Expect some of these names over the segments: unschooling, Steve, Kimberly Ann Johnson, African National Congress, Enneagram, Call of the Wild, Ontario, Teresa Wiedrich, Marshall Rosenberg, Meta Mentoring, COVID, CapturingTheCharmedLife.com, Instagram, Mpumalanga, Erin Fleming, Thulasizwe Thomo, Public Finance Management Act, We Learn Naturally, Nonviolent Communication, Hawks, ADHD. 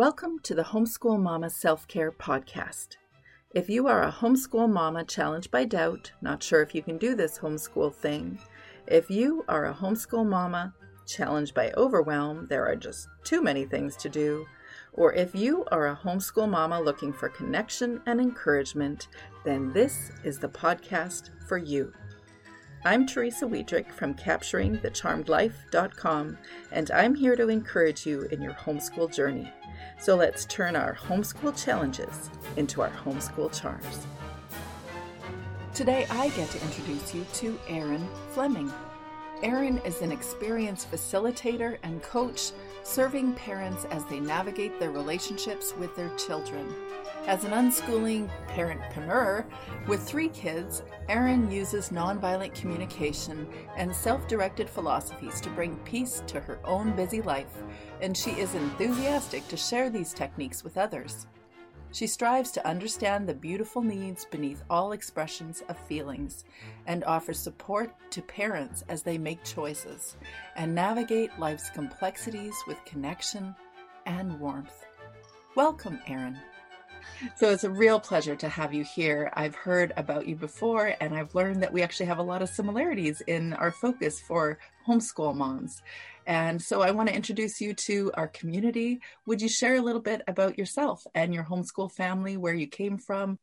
Welcome to the Homeschool Mama Self-Care Podcast. If you are a homeschool mama challenged by doubt, not sure if you can do this homeschool thing, if you are a homeschool mama challenged by overwhelm, there are just too many things to do, or if you are a homeschool mama looking for connection and encouragement, then this is the podcast for you. I'm Teresa Wiedrich from CapturingTheCharmedLife.com, and I'm here to encourage you in your homeschool journey. So let's turn our homeschool challenges into our homeschool charms. Today I get to introduce you to Erin Fleming. Erin is an experienced facilitator and coach serving parents as they navigate their relationships with their children. As an unschooling parentpreneur with 3 kids, Erin uses nonviolent communication and self-directed philosophies to bring peace to her own busy life, and she is enthusiastic to share these techniques with others. She strives to understand the beautiful needs beneath all expressions of feelings and offers support to parents as they make choices and navigate life's complexities with connection and warmth. Welcome, Erin. So it's a real pleasure to have you here. I've heard about you before, and I've learned that we actually have a lot of similarities in our focus for homeschool moms. And so I want to introduce you to our community. Would you share a little bit about yourself and your homeschool family, where you came from?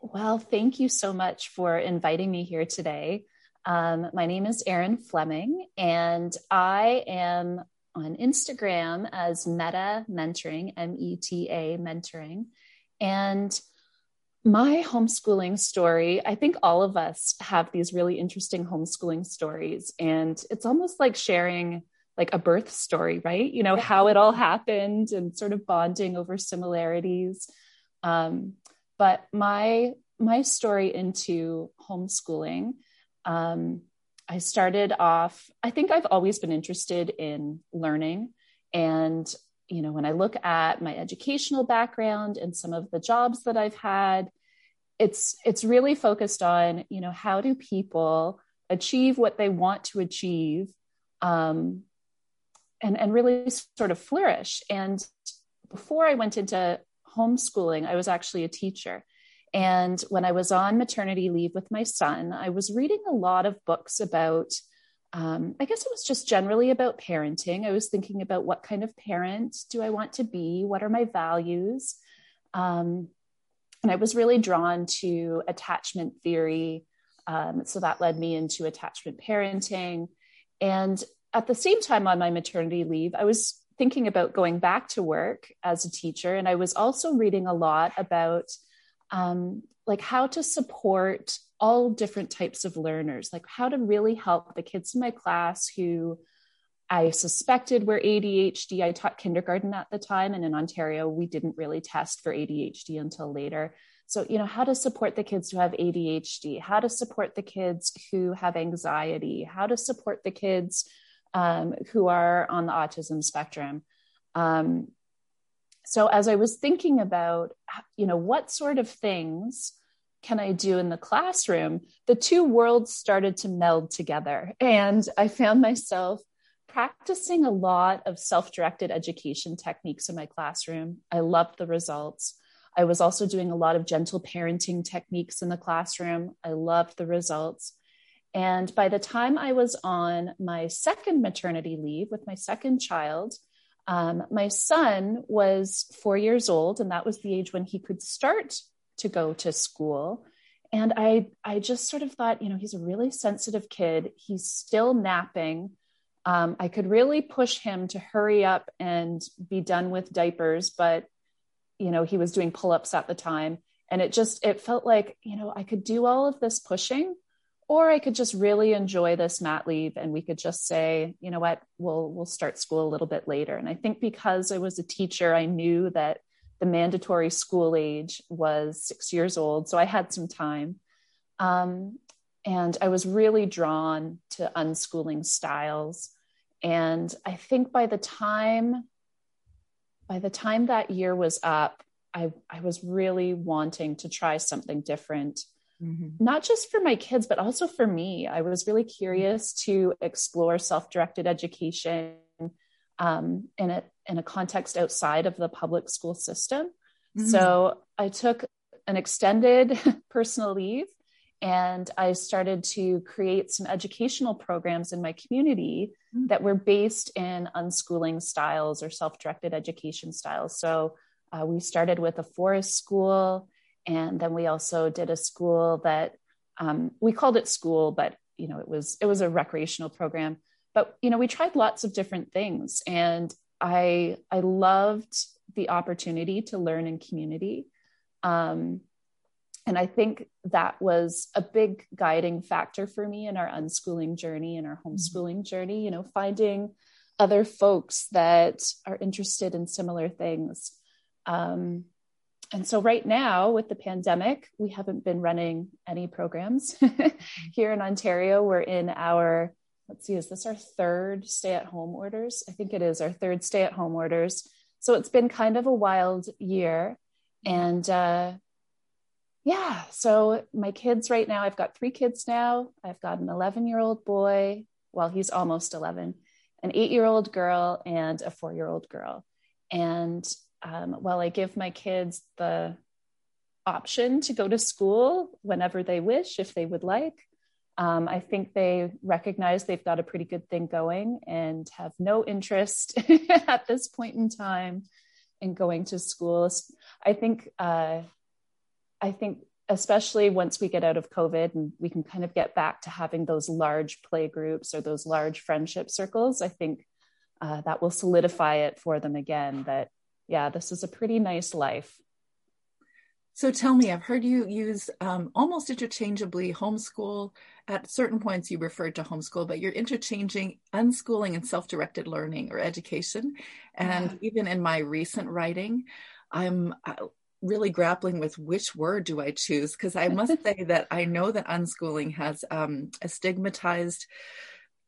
Well, thank you so much for inviting me here today. My name is Erin Fleming, and I am on Instagram as Meta Mentoring, M-E-T-A Mentoring. And my homeschooling story, I think all of us have these really interesting homeschooling stories, and it's almost like sharing like a birth story, right? You know, how it all happened and sort of bonding over similarities. But my story into homeschooling, I started off, I think I've always been interested in learning, and you know, when I look at my educational background and some of the jobs that I've had, it's really focused on, you know, how do people achieve what they want to achieve, and really sort of flourish. And before I went into homeschooling, I was actually a teacher. And when I was on maternity leave with my son, I was reading a lot of books about I guess it was just generally about parenting. I was thinking about what kind of parent do I want to be? What are my values? And I was really drawn to attachment theory. So that led me into attachment parenting. And at the same time on my maternity leave, I was thinking about going back to work as a teacher. And I was also reading a lot about like how to support all different types of learners, like how to really help the kids in my class who I suspected were ADHD. I taught kindergarten at the time, and in Ontario, we didn't really test for ADHD until later. So, you know, how to support the kids who have ADHD, how to support the kids who have anxiety, how to support the kids who are on the autism spectrum. So as I was thinking about, you know, what sort of things can I do in the classroom, the 2 worlds started to meld together. And I found myself practicing a lot of self-directed education techniques in my classroom. I loved the results. I was also doing a lot of gentle parenting techniques in the classroom. I loved the results. And by the time I was on my 2nd maternity leave with my 2nd child, my son was 4 years old, and that was the age when he could start to go to school. And I just sort of thought, you know, he's a really sensitive kid. He's still napping. I could really push him to hurry up and be done with diapers, but, you know, he was doing pull-ups at the time. And it felt like, you know, I could do all of this pushing, or I could just really enjoy this mat leave. And we could just say, you know what, we'll start school a little bit later. And I think because I was a teacher, I knew that the mandatory school age was 6 years old. So I had some time. And I was really drawn to unschooling styles. And I think by the time that year was up, I was really wanting to try something different, not just for my kids, but also for me. I was really curious to explore self-directed education. in a context outside of the public school system. Mm-hmm. So I took an extended personal leave and I started to create some educational programs in my community mm-hmm. that were based in unschooling styles or self-directed education styles. So we started with a forest school, and then we also did a school that we called it school, but you know, it was a recreational program. But you know, we tried lots of different things, and I loved the opportunity to learn in community. And I think that was a big guiding factor for me in our unschooling journey and our homeschooling mm-hmm. journey, you know, finding other folks that are interested in similar things. And so right now with the pandemic, we haven't been running any programs here in Ontario. We're in our, let's see, is this our third stay-at-home orders? I think it is our third stay-at-home orders. So it's been kind of a wild year. And so my kids right now, I've got 3 kids now. I've got an 11-year-old boy, well, he's almost 11, an 8-year-old girl and a 4-year-old girl. And while I give my kids the option to go to school whenever they wish, if they would like, I think they recognize they've got a pretty good thing going and have no interest at this point in time in going to school. I think especially once we get out of COVID and we can kind of get back to having those large play groups or those large friendship circles, I think that will solidify it for them again, that, yeah, this is a pretty nice life. So tell me, I've heard you use almost interchangeably homeschool. At certain points, you referred to homeschool, but you're interchanging unschooling and self-directed learning or education. And even in my recent writing, I'm really grappling with which word do I choose? Because I must say that I know that unschooling has a stigmatized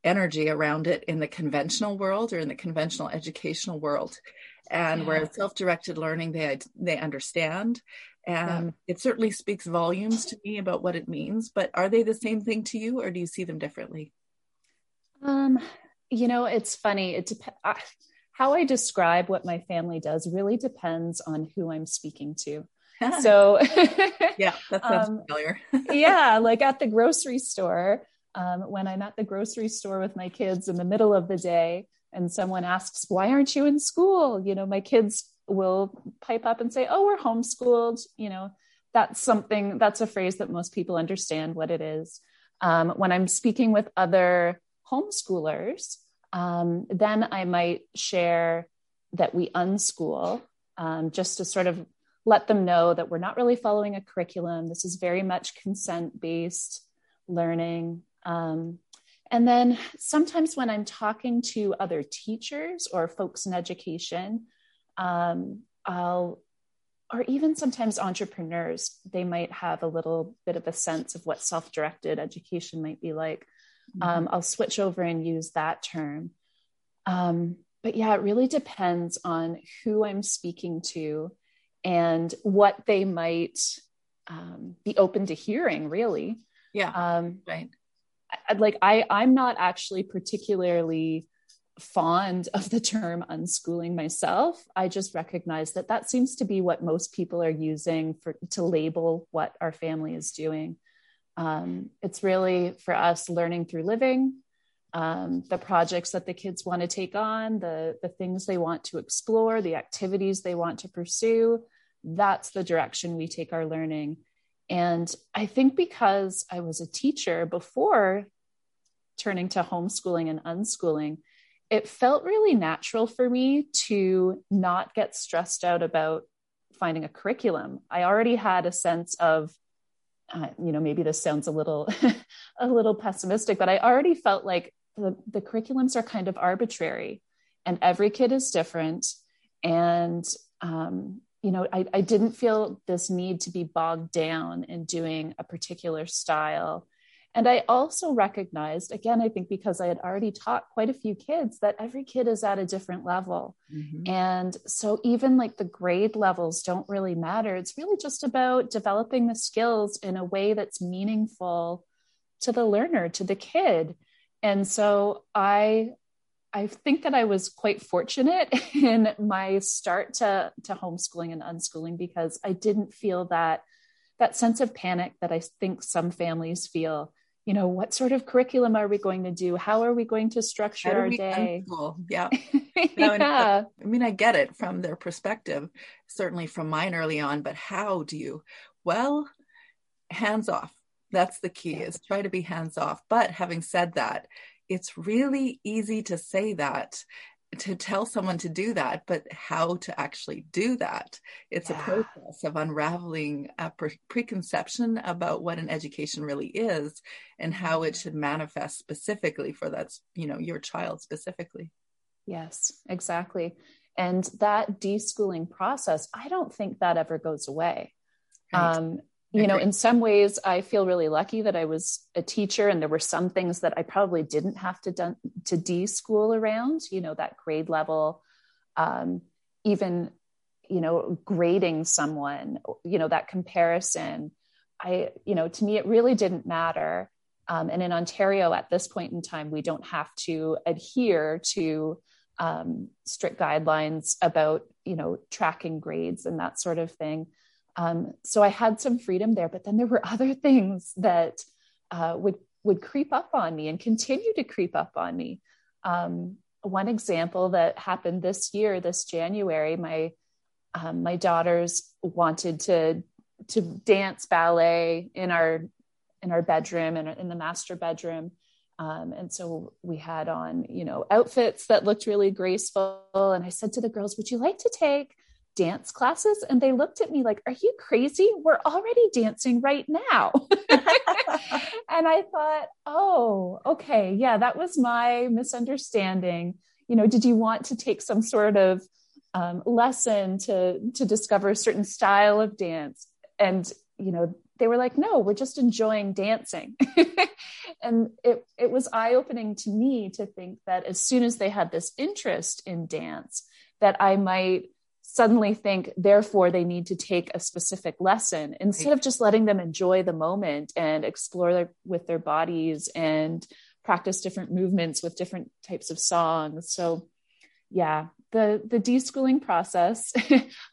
energy around it in the conventional world or in the conventional educational world. And whereas self-directed learning, they understand. And it certainly speaks volumes to me about what it means, but are they the same thing to you, or do you see them differently? You know, it's funny. It how I describe what my family does really depends on who I'm speaking to. So yeah, that sounds familiar. Yeah. Like at the grocery store, when I'm at the grocery store with my kids in the middle of the day and someone asks, why aren't you in school? You know, my kids will pipe up and say, oh, we're homeschooled. You know, that's a phrase that most people understand what it is. When I'm speaking with other homeschoolers, then I might share that we unschool, just to sort of let them know that we're not really following a curriculum. This is very much consent-based learning. And then sometimes when I'm talking to other teachers or folks in education, or even sometimes entrepreneurs, they might have a little bit of a sense of what self-directed education might be like. I'll switch over and use that term. But yeah, it really depends on who I'm speaking to and what they might be open to hearing, really. Yeah. Right. I'm not actually particularly fond of the term unschooling myself. I just recognize that seems to be what most people are using to label what our family is doing. It's really for us learning through living, the projects that the kids want to take on, the things they want to explore, the activities they want to pursue. That's the direction we take our learning. And I think because I was a teacher before turning to homeschooling and unschooling, it felt really natural for me to not get stressed out about finding a curriculum. I already had a sense of, you know, maybe this sounds a little pessimistic, but I already felt like the curriculums are kind of arbitrary and every kid is different. And, you know, I didn't feel this need to be bogged down in doing a particular style. And I also recognized, again, I think because I had already taught quite a few kids, that every kid is at a different level. Mm-hmm. And so even like the grade levels don't really matter. It's really just about developing the skills in a way that's meaningful to the learner, to the kid. And so I I think that I was quite fortunate in my start to homeschooling and unschooling, because I didn't feel that sense of panic that I think some families feel. You know, what sort of curriculum are we going to do? How are we going to structure our day? Uncool? Yeah. Yeah. I mean, I get it from their perspective, certainly from mine early on, but how do you? Well, hands off. That's the key, is try to be hands off. But having said that, it's really easy to say that, to tell someone to do that, but how to actually do that. It's a process of unraveling a preconception about what an education really is and how it should manifest specifically for that's, you know, your child specifically. Yes, exactly. And that de-schooling process, I don't think that ever goes away. Right. You know, in some ways, I feel really lucky that I was a teacher, and there were some things that I probably didn't have to de-school around, you know, that grade level, even, you know, grading someone, you know, that comparison. You know, to me, it really didn't matter. And in Ontario at this point in time, we don't have to adhere to strict guidelines about, you know, tracking grades and that sort of thing. So I had some freedom there, but then there were other things that would creep up on me and continue to creep up on me. One example that happened this year, this January, my daughters wanted to dance ballet in our bedroom and in the master bedroom. And so we had on, you know, outfits that looked really graceful. And I said to the girls, would you like to take dance classes? And they looked at me like, are you crazy? We're already dancing right now. And I thought, oh, okay. Yeah. That was my misunderstanding. You know, did you want to take some sort of lesson to discover a certain style of dance? And, you know, they were like, no, we're just enjoying dancing. And it was eye-opening to me to think that as soon as they had this interest in dance, that I might suddenly think, therefore, they need to take a specific lesson instead of just letting them enjoy the moment and explore with their bodies and practice different movements with different types of songs. So yeah, the de-schooling process,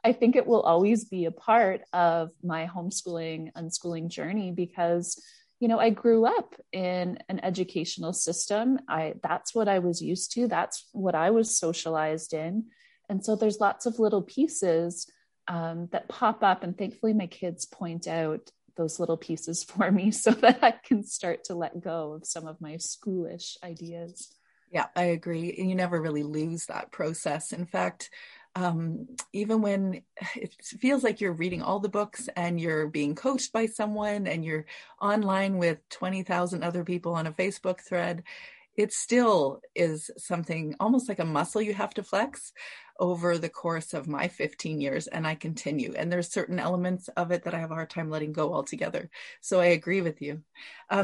I think it will always be a part of my homeschooling, unschooling journey, because, you know, I grew up in an educational system. That's what I was used to. That's what I was socialized in. And so there's lots of little pieces that pop up, and thankfully my kids point out those little pieces for me so that I can start to let go of some of my schoolish ideas. Yeah, I agree. And you never really lose that process. In fact, even when it feels like you're reading all the books and you're being coached by someone and you're online with 20,000 other people on a Facebook thread, it still is something almost like a muscle you have to flex over the course of my 15 years. And I continue. And there's certain elements of it that I have a hard time letting go altogether. So I agree with you.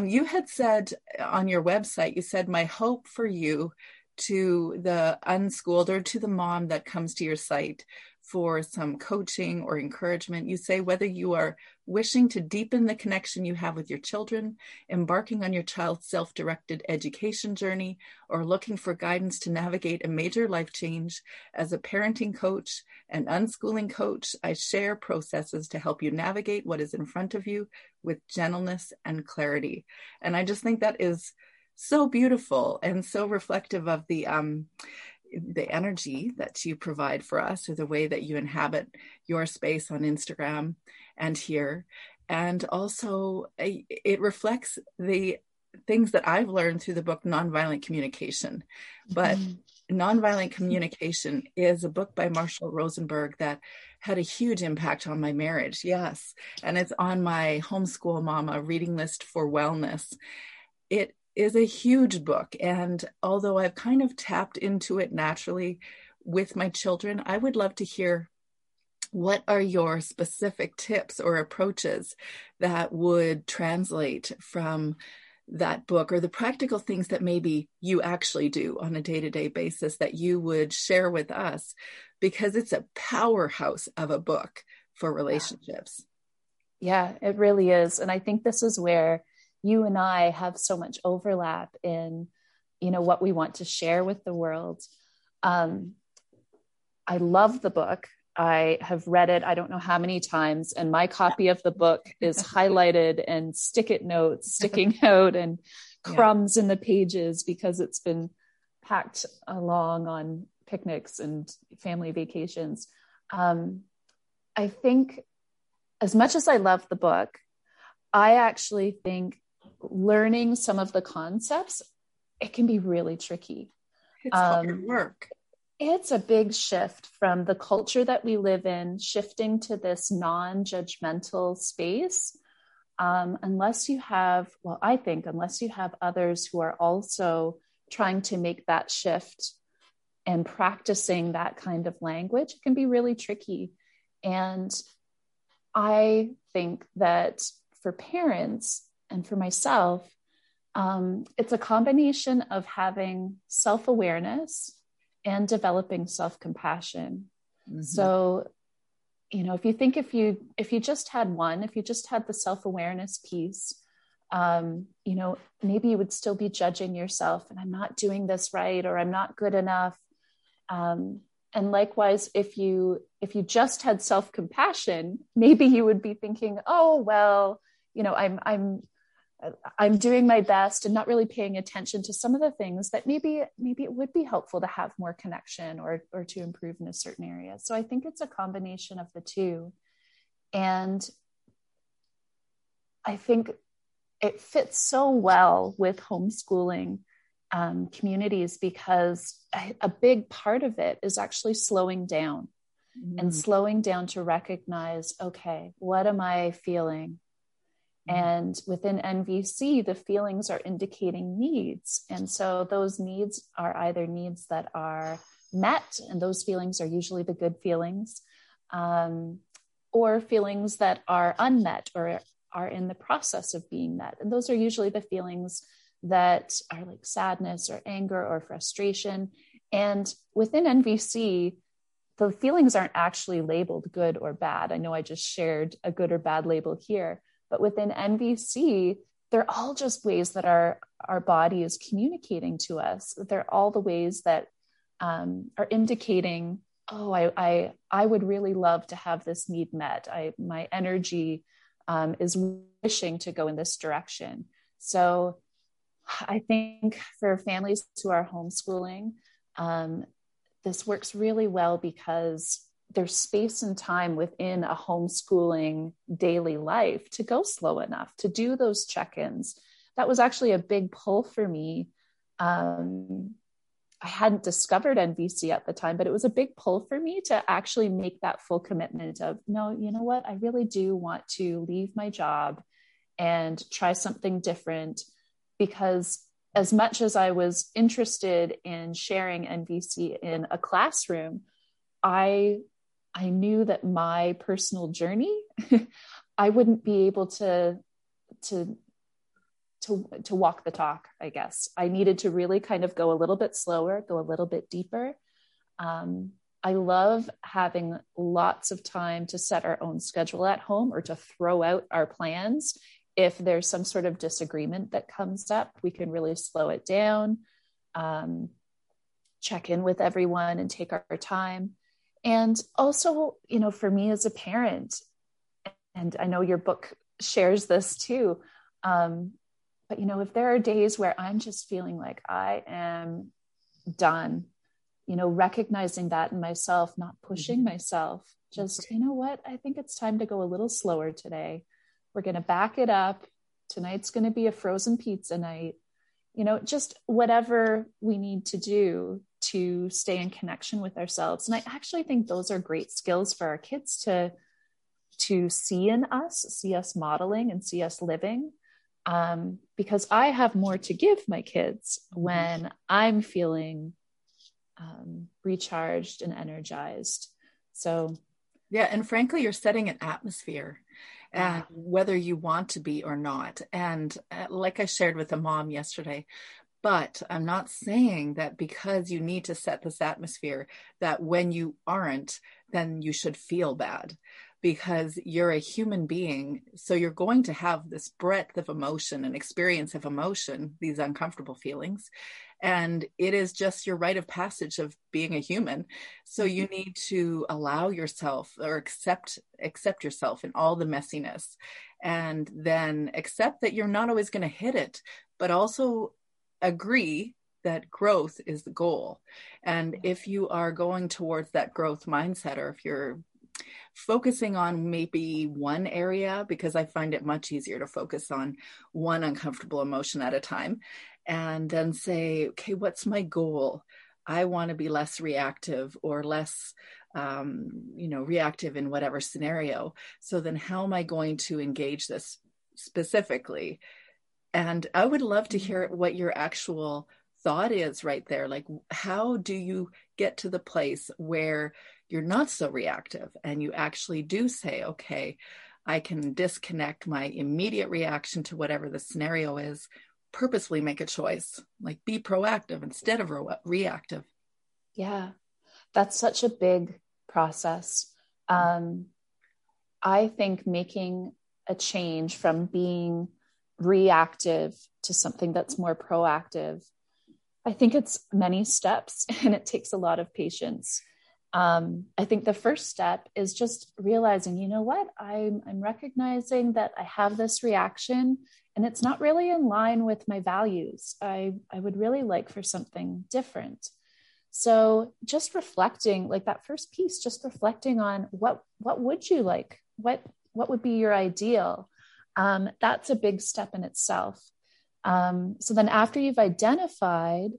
You had said on your website, you said, my hope for you to the unschooled or to the mom that comes to your site for some coaching or encouragement. You say whether you are wishing to deepen the connection you have with your children, embarking on your child's self-directed education journey, or looking for guidance to navigate a major life change, as a parenting coach and unschooling coach, I share processes to help you navigate what is in front of you with gentleness and clarity. And I just think that is so beautiful and so reflective of the energy that you provide for us, or the way that you inhabit your space on Instagram and here. And also it reflects the things that I've learned through the book, Nonviolent Communication. But Nonviolent Communication is a book by Marshall Rosenberg that had a huge impact on my marriage. Yes. And it's on my homeschool mama reading list for wellness. It is a huge book. And although I've kind of tapped into it naturally with my children, I would love to hear, what are your specific tips or approaches that would translate from that book, or the practical things that maybe you actually do on a day-to-day basis that you would share with us, because it's a powerhouse of a book for relationships. Yeah, it really is. And I think this is where you and I have so much overlap in you know, what we want to share with the world. I love the book. I have read it, I don't know how many times, and my copy of the book is highlighted and sticking out and crumbs in the pages, because it's been packed along on picnics and family vacations. I think as much as I love the book, I actually think learning some of the concepts, it can be really tricky. It's hard work. It's a big shift from the culture that we live in, shifting to this non-judgmental space. Unless you have others who are also trying to make that shift and practicing that kind of language, it can be really tricky. And I think that for parents and for myself, it's a combination of having self-awareness and developing self-compassion. Mm-hmm. So, you know, if you just had the self-awareness piece, you know, maybe you would still be judging yourself, and I'm not doing this right, or I'm not good enough. And likewise, if you just had self-compassion, maybe you would be thinking, oh, well, you know, I'm doing my best and not really paying attention to some of the things that maybe it would be helpful to have more connection or to improve in a certain area. So I think it's a combination of the two. And I think it fits so well with homeschooling communities, because a big part of it is actually slowing down and slowing down to recognize, okay, what am I feeling? And within NVC, the feelings are indicating needs. And so those needs are either needs that are met, and those feelings are usually the good feelings, or feelings that are unmet or are in the process of being met. And those are usually the feelings that are like sadness or anger or frustration. And within NVC, the feelings aren't actually labeled good or bad. I know I just shared a good or bad label here. But within NVC, they're all just ways that our body is communicating to us. They're all the ways that are indicating, oh, I would really love to have this need met. My energy is wishing to go in this direction. So I think for families who are homeschooling, this works really well, because there's space and time within a homeschooling daily life to go slow enough to do those check-ins. That was actually a big pull for me. I hadn't discovered NVC at the time, but it was a big pull for me to actually make that full commitment of, no, you know what? I really do want to leave my job and try something different, because as much as I was interested in sharing NVC in a classroom, I knew that my personal journey, I wouldn't be able to walk the talk, I guess. I needed to really kind of go a little bit slower, go a little bit deeper. I love having lots of time to set our own schedule at home, or to throw out our plans. If there's some sort of disagreement that comes up, we can really slow it down, check in with everyone and take our time. And also, you know, for me as a parent, and I know your book shares this too, but, you know, if there are days where I'm just feeling like I am done, you know, recognizing that in myself, not pushing myself, just, you know what, I think it's time to go a little slower today. We're going to back it up. Tonight's going to be a frozen pizza night. You know, just whatever we need to do to stay in connection with ourselves. And I actually think those are great skills for our kids to see in us, see us modeling and see us living. Because I have more to give my kids when I'm feeling recharged and energized. So, yeah. And frankly, you're setting an atmosphere, whether you want to be or not. And like I shared with a mom yesterday, but I'm not saying that because you need to set this atmosphere, that when you aren't, then you should feel bad, because you're a human being. So you're going to have this breadth of emotion and experience of emotion, these uncomfortable feelings. And it is just your rite of passage of being a human. So you need to allow yourself or accept yourself in all the messiness, and then accept that you're not always going to hit it, but also agree that growth is the goal. And if you are going towards that growth mindset, or if you're focusing on maybe one area, because I find it much easier to focus on one uncomfortable emotion at a time, and then say, okay, what's my goal? I want to be less reactive or less, reactive in whatever scenario. So then how am I going to engage this specifically? And I would love to hear what your actual thought is right there. Like, how do you get to the place where you're not so reactive and you actually do say, okay, I can disconnect my immediate reaction to whatever the scenario is, purposely make a choice, like be proactive instead of reactive. Yeah, that's such a big process. I think making a change from being reactive to something that's more proactive, I think it's many steps and it takes a lot of patience. I think the first step is just realizing, you know what, I'm recognizing that I have this reaction and it's not really in line with my values. I would really like for something different. So just reflecting, like that first piece, just reflecting on what would you like? What would be your ideal? That's a big step in itself. So then after you've identified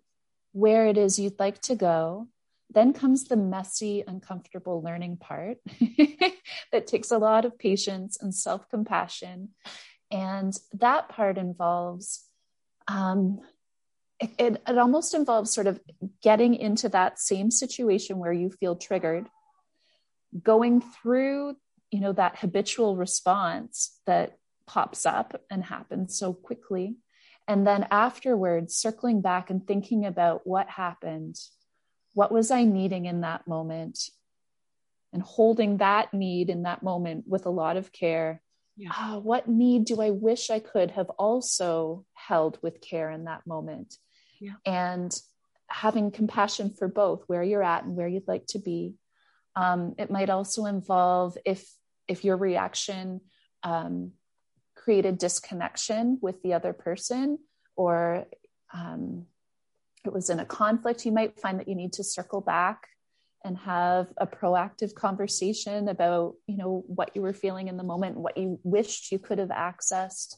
where it is you'd like to go, then comes the messy, uncomfortable learning part that takes a lot of patience and self-compassion. And that part involves, it almost involves sort of getting into that same situation where you feel triggered, going through, you know, that habitual response that pops up and happens so quickly. And then afterwards, circling back and thinking about what happened. What was I needing in that moment? And holding that need in that moment with a lot of care. Yeah. What need do I wish I could have also held with care in that moment? Yeah. And having compassion for both where you're at and where you'd like to be. It might also involve if your reaction created disconnection with the other person, or it was in a conflict, you might find that you need to circle back and have a proactive conversation about, you know, what you were feeling in the moment, what you wished you could have accessed.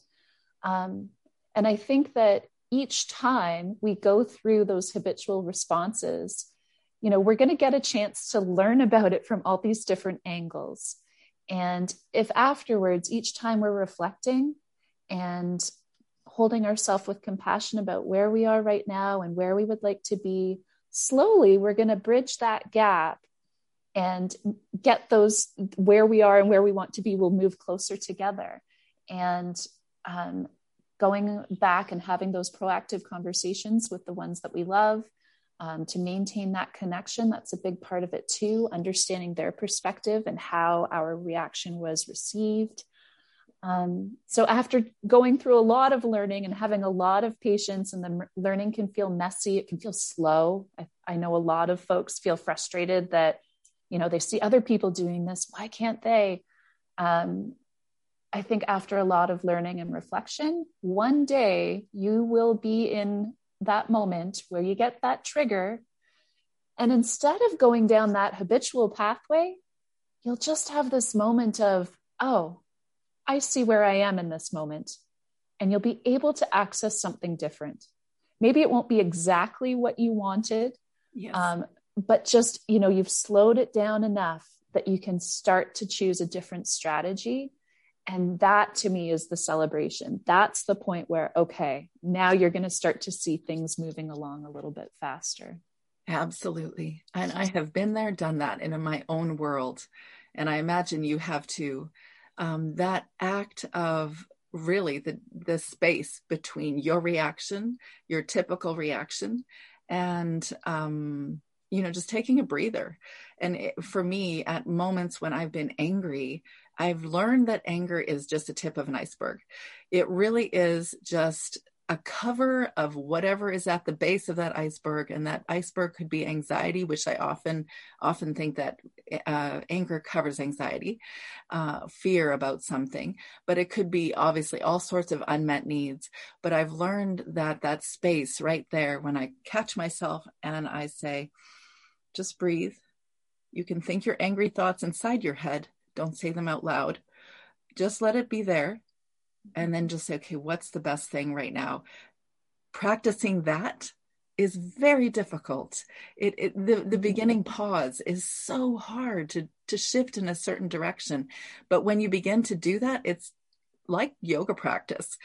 And I think that each time we go through those habitual responses, you know, we're going to get a chance to learn about it from all these different angles. And if afterwards, each time we're reflecting and holding ourselves with compassion about where we are right now and where we would like to be, slowly we're going to bridge that gap and get those where we are and where we want to be will move closer together. And going back and having those proactive conversations with the ones that we love to maintain that connection, that's a big part of it too, understanding their perspective and how our reaction was received. So after going through a lot of learning and having a lot of patience, and the learning can feel messy, it can feel slow. I know a lot of folks feel frustrated that, you know, they see other people doing this. Why can't they? I think after a lot of learning and reflection, one day you will be in that moment where you get that trigger. And instead of going down that habitual pathway, you'll just have this moment of, oh, I see where I am in this moment, and you'll be able to access something different. Maybe it won't be exactly what you wanted, yes. But just, you know, you've slowed it down enough that you can start to choose a different strategy. And that to me is the celebration. That's the point where, okay, now you're going to start to see things moving along a little bit faster. Absolutely. And I have been there, done that, and in my own world. And I imagine you have too. That act of really the space between your reaction, your typical reaction, and, just taking a breather. And for me, at moments when I've been angry, I've learned that anger is just the tip of an iceberg. It really is just a cover of whatever is at the base of that iceberg. And that iceberg could be anxiety, which I often think that anger covers anxiety, fear about something, but it could be obviously all sorts of unmet needs. But I've learned that that space right there, when I catch myself and I say, just breathe. You can think your angry thoughts inside your head. Don't say them out loud. Just let it be there. And then just say, okay, what's the best thing right now? Practicing that is very difficult. The beginning pause is so hard to shift in a certain direction. But when you begin to do that, it's like yoga practice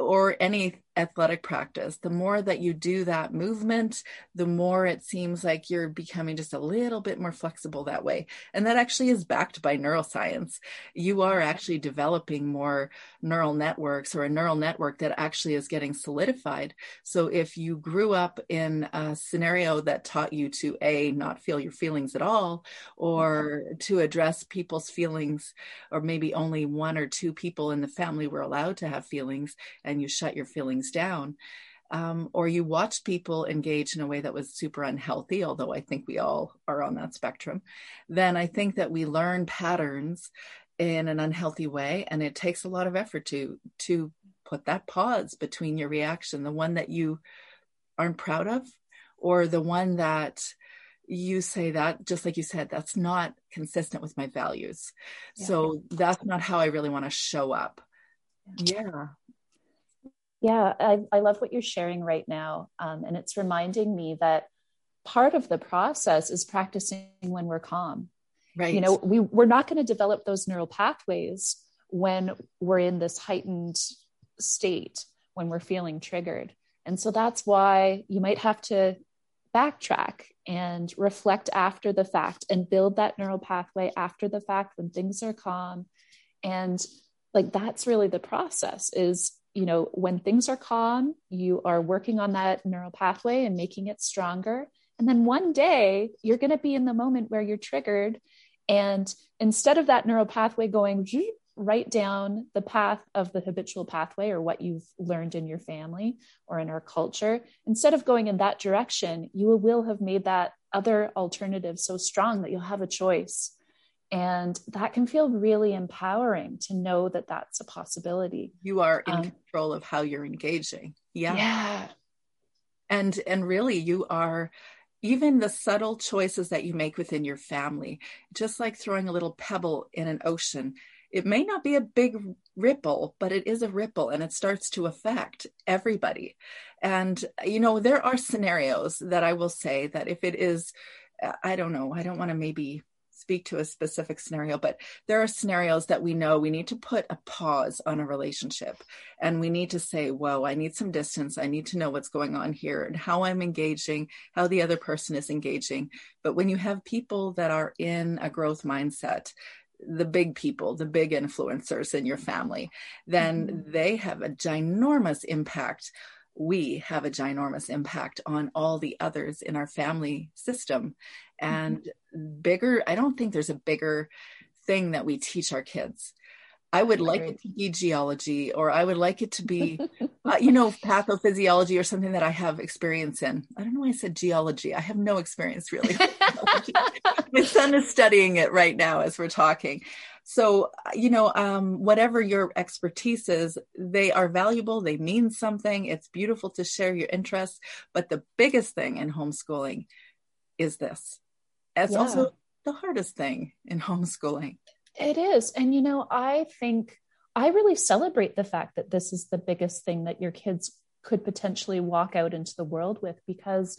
or any athletic practice. The more that you do that movement, the more it seems like you're becoming just a little bit more flexible that way. And that actually is backed by neuroscience. You are actually developing more neural networks, or a neural network that actually is getting solidified. So if you grew up in a scenario that taught you to A, not feel your feelings at all, or to address people's feelings, or maybe only one or two people in the family were allowed to have feelings, and you shut your feelings down, or you watched people engage in a way that was super unhealthy, although I think we all are on that spectrum, then I think that we learn patterns in an unhealthy way. And it takes a lot of effort to put that pause between your reaction, the one that you aren't proud of, or the one that you say that, just like you said, that's not consistent with my values. Yeah. So that's not how I really want to show up. Yeah. Yeah, I love what you're sharing right now. And it's reminding me that part of the process is practicing when we're calm. Right. You know, we're not going to develop those neural pathways when we're in this heightened state, when we're feeling triggered. And so that's why you might have to backtrack and reflect after the fact and build that neural pathway after the fact when things are calm. And like, that's really the process is, you know, when things are calm, you are working on that neural pathway and making it stronger. And then one day you're going to be in the moment where you're triggered. And instead of that neural pathway going right down the path of the habitual pathway, or what you've learned in your family or in our culture, instead of going in that direction, you will have made that other alternative so strong that you'll have a choice. And that can feel really empowering to know that that's a possibility. You are in control of how you're engaging. Yeah. Yeah. And really, you are, even the subtle choices that you make within your family, just like throwing a little pebble in an ocean. It may not be a big ripple, but it is a ripple, and it starts to affect everybody. And, you know, there are scenarios that I will say that if it is, I don't know, I don't want to maybe speak to a specific scenario, but there are scenarios that we know we need to put a pause on a relationship, and we need to say, whoa, I need some distance. I need to know what's going on here and how I'm engaging, how the other person is engaging. But when you have people that are in a growth mindset, the big people, the big influencers in your family, then they have a ginormous impact. We have a ginormous impact on all the others in our family system. And bigger, I don't think there's a bigger thing that we teach our kids. I would like it to be geology, or I would like it to be, you know, pathophysiology, or something that I have experience in. I don't know why I said geology. I have no experience really. My son is studying it right now as we're talking. So, you know, whatever your expertise is, they are valuable. They mean something. It's beautiful to share your interests. But the biggest thing in homeschooling is this. It's also the hardest thing in homeschooling. It is. And, you know, I think I really celebrate the fact that this is the biggest thing that your kids could potentially walk out into the world with, because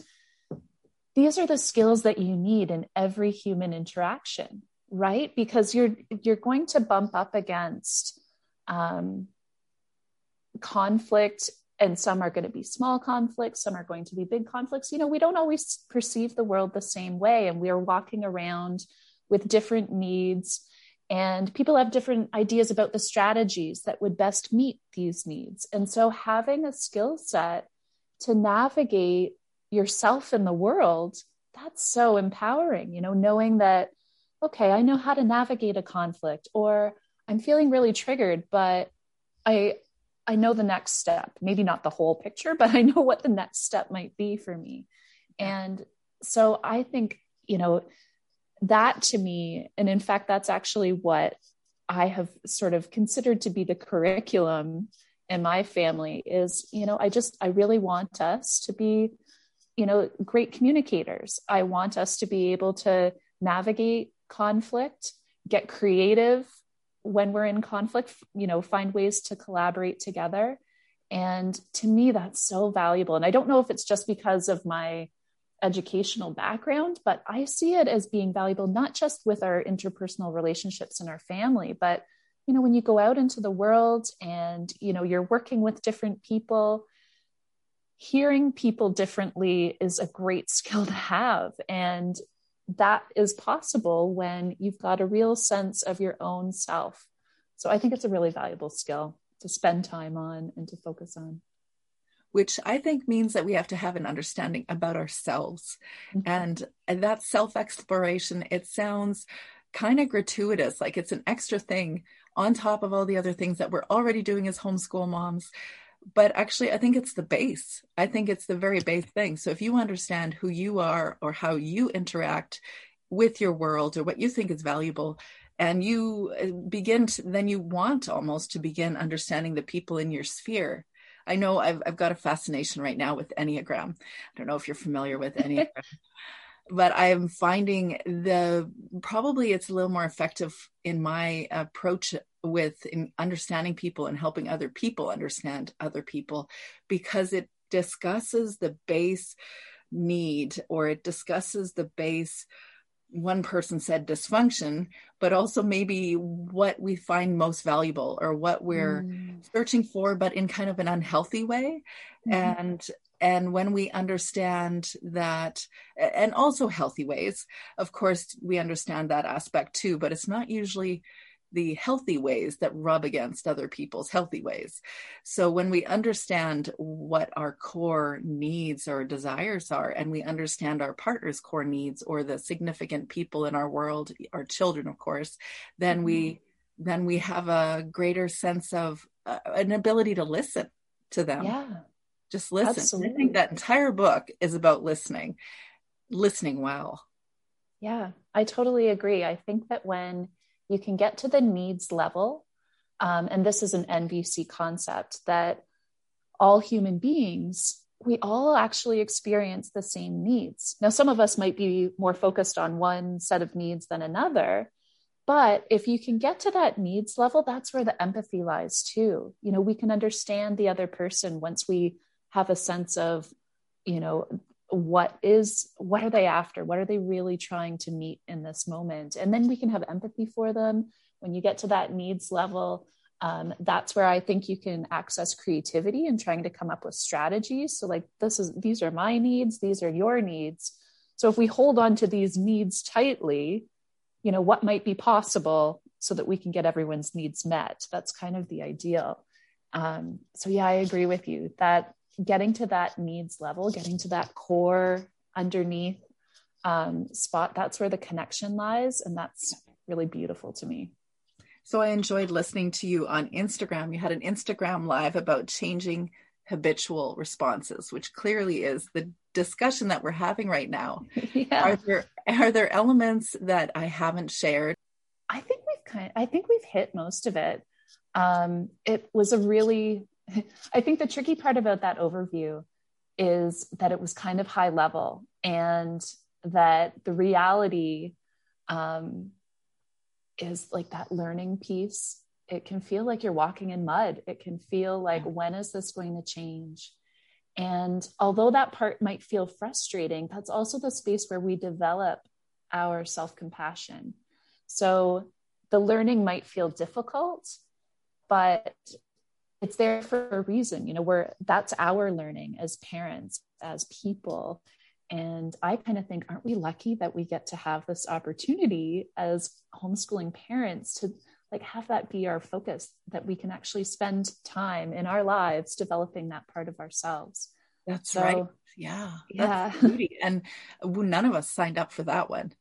these are the skills that you need in every human interaction, right? Because you're going to bump up against conflict, and some are going to be small conflicts. Some are going to be big conflicts. You know, we don't always perceive the world the same way, and we are walking around with different needs, and people have different ideas about the strategies that would best meet these needs. And so having a skill set to navigate yourself in the world, that's so empowering, you know, knowing that, okay, I know how to navigate a conflict, or I'm feeling really triggered, but I I know the next step, maybe not the whole picture, but I know what the next step might be for me. And so I think, you know, that to me, and in fact, that's actually what I have sort of considered to be the curriculum in my family is, you know, I really want us to be, you know, great communicators. I want us to be able to navigate conflict, get creative when we're in conflict, you know, find ways to collaborate together. And to me, that's so valuable. And I don't know if it's just because of my educational background, but I see it as being valuable, not just with our interpersonal relationships in our family, but, you know, when you go out into the world and, you know, you're working with different people, hearing people differently is a great skill to have. And that is possible when you've got a real sense of your own self. So I think it's a really valuable skill to spend time on and to focus on. Which I think means that we have to have an understanding about ourselves. Mm-hmm. And that self-exploration, it sounds kind of gratuitous, like it's an extra thing on top of all the other things that we're already doing as homeschool moms. But actually, I think it's the base. I think it's the very base thing. So if you understand who you are or how you interact with your world or what you think is valuable, and you begin to, then you want almost to begin understanding the people in your sphere. I know I've got a fascination right now with Enneagram. I don't know if you're familiar with Enneagram, but I'm finding probably it's a little more effective in my approach with understanding people and helping other people understand other people, because it discusses the base need, or it discusses the base, one person said dysfunction, but also maybe what we find most valuable or what we're searching for, but in kind of an unhealthy way. Mm-hmm. And when we understand that, and also healthy ways, of course, we understand that aspect too, but it's not usually the healthy ways that rub against other people's healthy ways. So when we understand what our core needs or desires are, and we understand our partner's core needs or the significant people in our world, our children, of course, then we have a greater sense of an ability to listen to them. Yeah. Just listen. Absolutely. I think that entire book is about listening well. Yeah, I totally agree. I think that when you can get to the needs level, and this is an NVC concept, that all human beings, we all actually experience the same needs. Now, some of us might be more focused on one set of needs than another, but if you can get to that needs level, that's where the empathy lies too. You know, we can understand the other person once we have a sense of, you know, what are they after? What are they really trying to meet in this moment? And then we can have empathy for them. When you get to that needs level, that's where I think you can access creativity and trying to come up with strategies. So like, these are my needs, these are your needs. So if we hold on to these needs tightly, you know, what might be possible so that we can get everyone's needs met? That's kind of the ideal. So yeah, I agree with you that getting to that needs level, getting to that core underneath spot, that's where the connection lies. And that's really beautiful to me. So I enjoyed listening to you on Instagram. You had an Instagram live about changing habitual responses, which clearly is the discussion that we're having right now. Yeah. Are there elements that I haven't shared? I think we've hit most of it. I think the tricky part about that overview is that it was kind of high level, and that the reality is like that learning piece. It can feel like you're walking in mud. It can feel like, when is this going to change? And although that part might feel frustrating, that's also the space where we develop our self-compassion. So the learning might feel difficult, but it's there for a reason. You know, that's our learning as parents, as people. And I kind of think, aren't we lucky that we get to have this opportunity as homeschooling parents to like have that be our focus, that we can actually spend time in our lives developing that part of ourselves. That's right. Yeah. That's beauty. And none of us signed up for that one.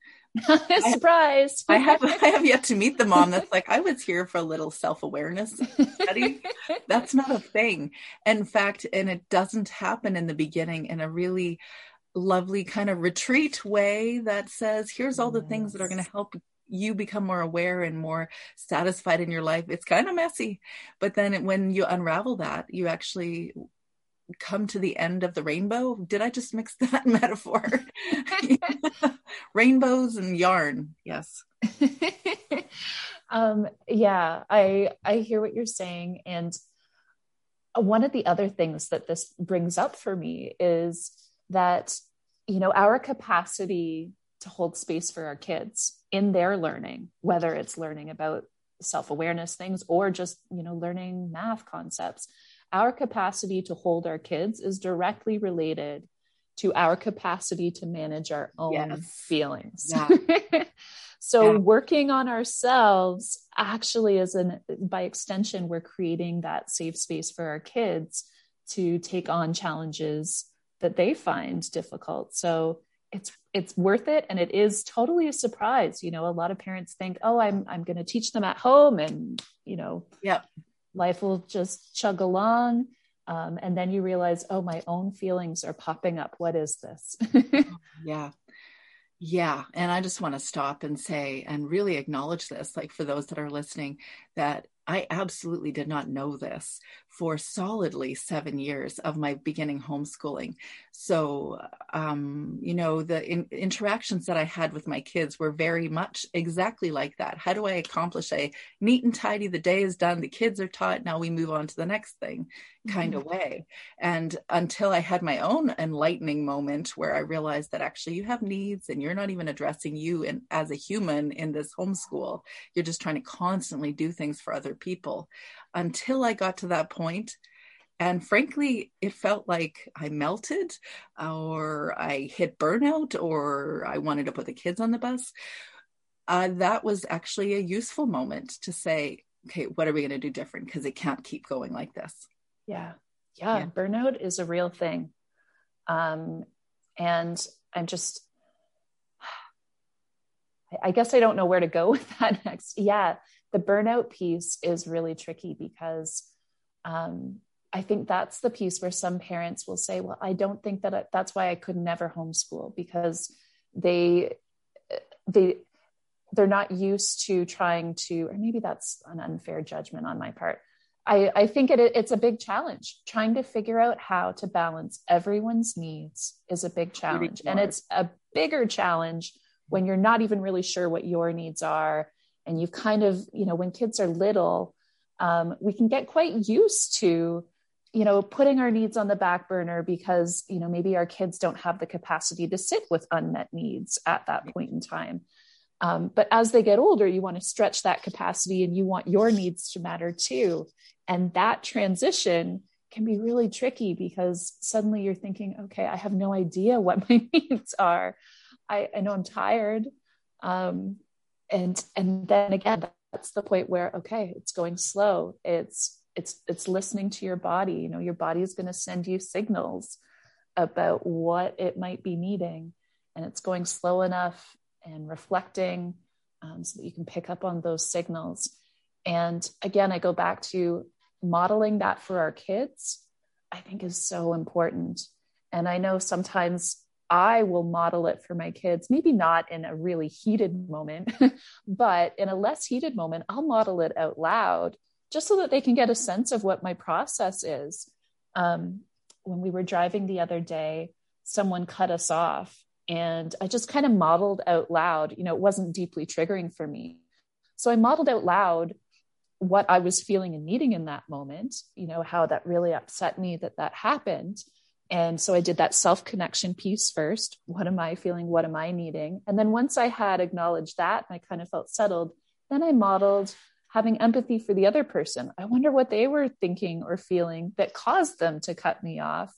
Surprised. I have yet to meet the mom that's like, I was here for a little self-awareness study. That's not a thing. In fact, and it doesn't happen in the beginning in a really lovely kind of retreat way that says, here's all the things that are going to help you become more aware and more satisfied in your life. It's kind of messy. But then when you unravel that, you actually come to the end of the rainbow. Did I just mix that metaphor? Rainbows and yarn. Yes. I hear what you're saying. And one of the other things that this brings up for me is that, you know, our capacity to hold space for our kids in their learning, whether it's learning about self-awareness things or just, you know, learning math concepts, our capacity to hold our kids is directly related to our capacity to manage our own feelings. Yeah. So working on ourselves actually is by extension, we're creating that safe space for our kids to take on challenges that they find difficult. So it's worth it. And it is totally a surprise. You know, a lot of parents think, oh, I'm going to teach them at home and, you know, life will just chug along. And then you realize, oh, my own feelings are popping up. What is this? Yeah. And I just want to stop and say, and really acknowledge this, like for those that are listening, that I absolutely did not know this for solidly 7 years of my beginning homeschooling. So, you know, the interactions that I had with my kids were very much exactly like that. How do I accomplish a neat and tidy, the day is done, the kids are taught, now we move on to the next thing kind of way. And until I had my own enlightening moment where I realized that actually you have needs and you're not even addressing you and as a human in this homeschool, you're just trying to constantly do things for other people. Until I got to that point, and frankly, it felt like I melted or I hit burnout or I wanted to put the kids on the bus. That was actually a useful moment to say, okay, what are we going to do different? Because it can't keep going like this. Yeah. Burnout is a real thing. And I'm just, I guess I don't know where to go with that next. Yeah. The burnout piece is really tricky because I think that's the piece where some parents will say, well, I don't think that that's why I could never homeschool, because they're not used to trying to, or maybe that's an unfair judgment on my part. I think it's a big challenge. Trying to figure out how to balance everyone's needs is a big challenge. And it's a bigger challenge when you're not even really sure what your needs are. And you've kind of, you know, when kids are little, we can get quite used to, you know, putting our needs on the back burner because, you know, maybe our kids don't have the capacity to sit with unmet needs at that point in time. But as they get older, you want to stretch that capacity and you want your needs to matter too. And that transition can be really tricky because suddenly you're thinking, okay, I have no idea what my needs are. I know I'm tired. And then again, that's the point where, okay, it's going slow. It's listening to your body. You know, your body is going to send you signals about what it might be needing, and it's going slow enough and reflecting so that you can pick up on those signals. And again, I go back to modeling that for our kids, I think is so important. And I know sometimes I will model it for my kids, maybe not in a really heated moment, but in a less heated moment, I'll model it out loud just so that they can get a sense of what my process is. When we were driving the other day, someone cut us off and I just kind of modeled out loud, you know, it wasn't deeply triggering for me. So I modeled out loud what I was feeling and needing in that moment, you know, how that really upset me that happened. And so I did that self-connection piece first. What am I feeling? What am I needing? And then once I had acknowledged that, I kind of felt settled. Then I modeled having empathy for the other person. I wonder what they were thinking or feeling that caused them to cut me off,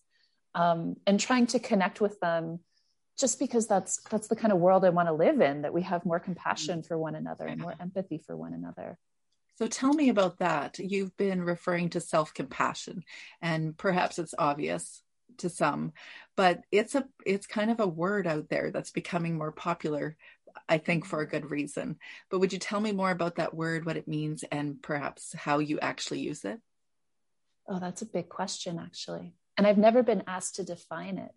and trying to connect with them just because that's the kind of world I want to live in, that we have more compassion for one another and more empathy for one another. So tell me about that. You've been referring to self-compassion, and perhaps it's obvious. to some, but it's kind of a word out there that's becoming more popular, I think for a good reason. But would you tell me more about that word, what it means, and perhaps how you actually use it? Oh, that's a big question, actually. And I've never been asked to define it.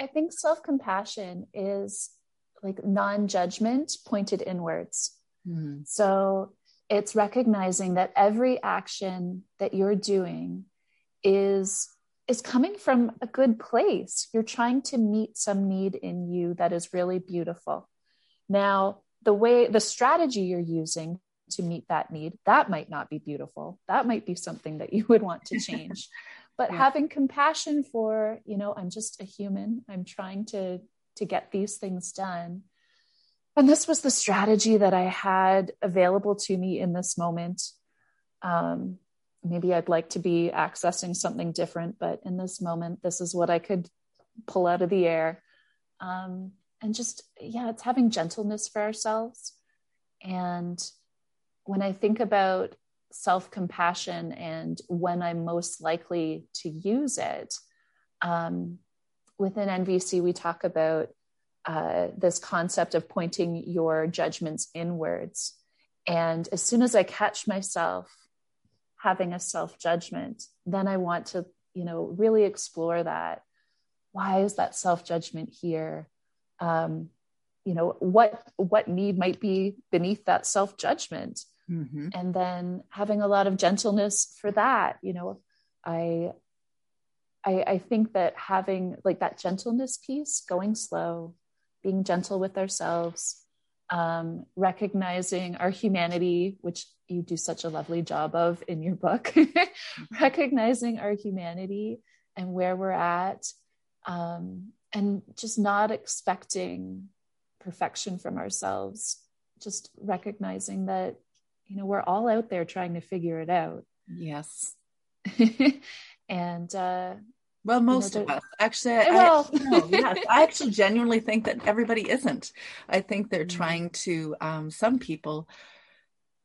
I think self-compassion is like non-judgment pointed inwards. Mm. So it's recognizing that every action that you're doing is coming from a good place. You're trying to meet some need in you that is really beautiful. Now, the strategy you're using to meet that need, that might not be beautiful. That might be something that you would want to change. But yeah, having compassion for, I'm just a human. I'm trying to get these things done. And this was the strategy that I had available to me in this moment. Maybe I'd like to be accessing something different, but in this moment, this is what I could pull out of the air. It's having gentleness for ourselves. And when I think about self-compassion and when I'm most likely to use it, within NVC, we talk about this concept of pointing your judgments inwards. And as soon as I catch myself having a self-judgment, then I want to, really explore that. Why is that self-judgment here? What need might be beneath that self-judgment? Mm-hmm. And then having a lot of gentleness for that. I think that having like that gentleness piece, going slow, being gentle with ourselves, recognizing our humanity, which you do such a lovely job of in your book, recognizing our humanity and where we're at, and just not expecting perfection from ourselves, just recognizing that, we're all out there trying to figure it out. Yes. And, most of us actually, I actually genuinely think that everybody isn't. I think they're trying to, some people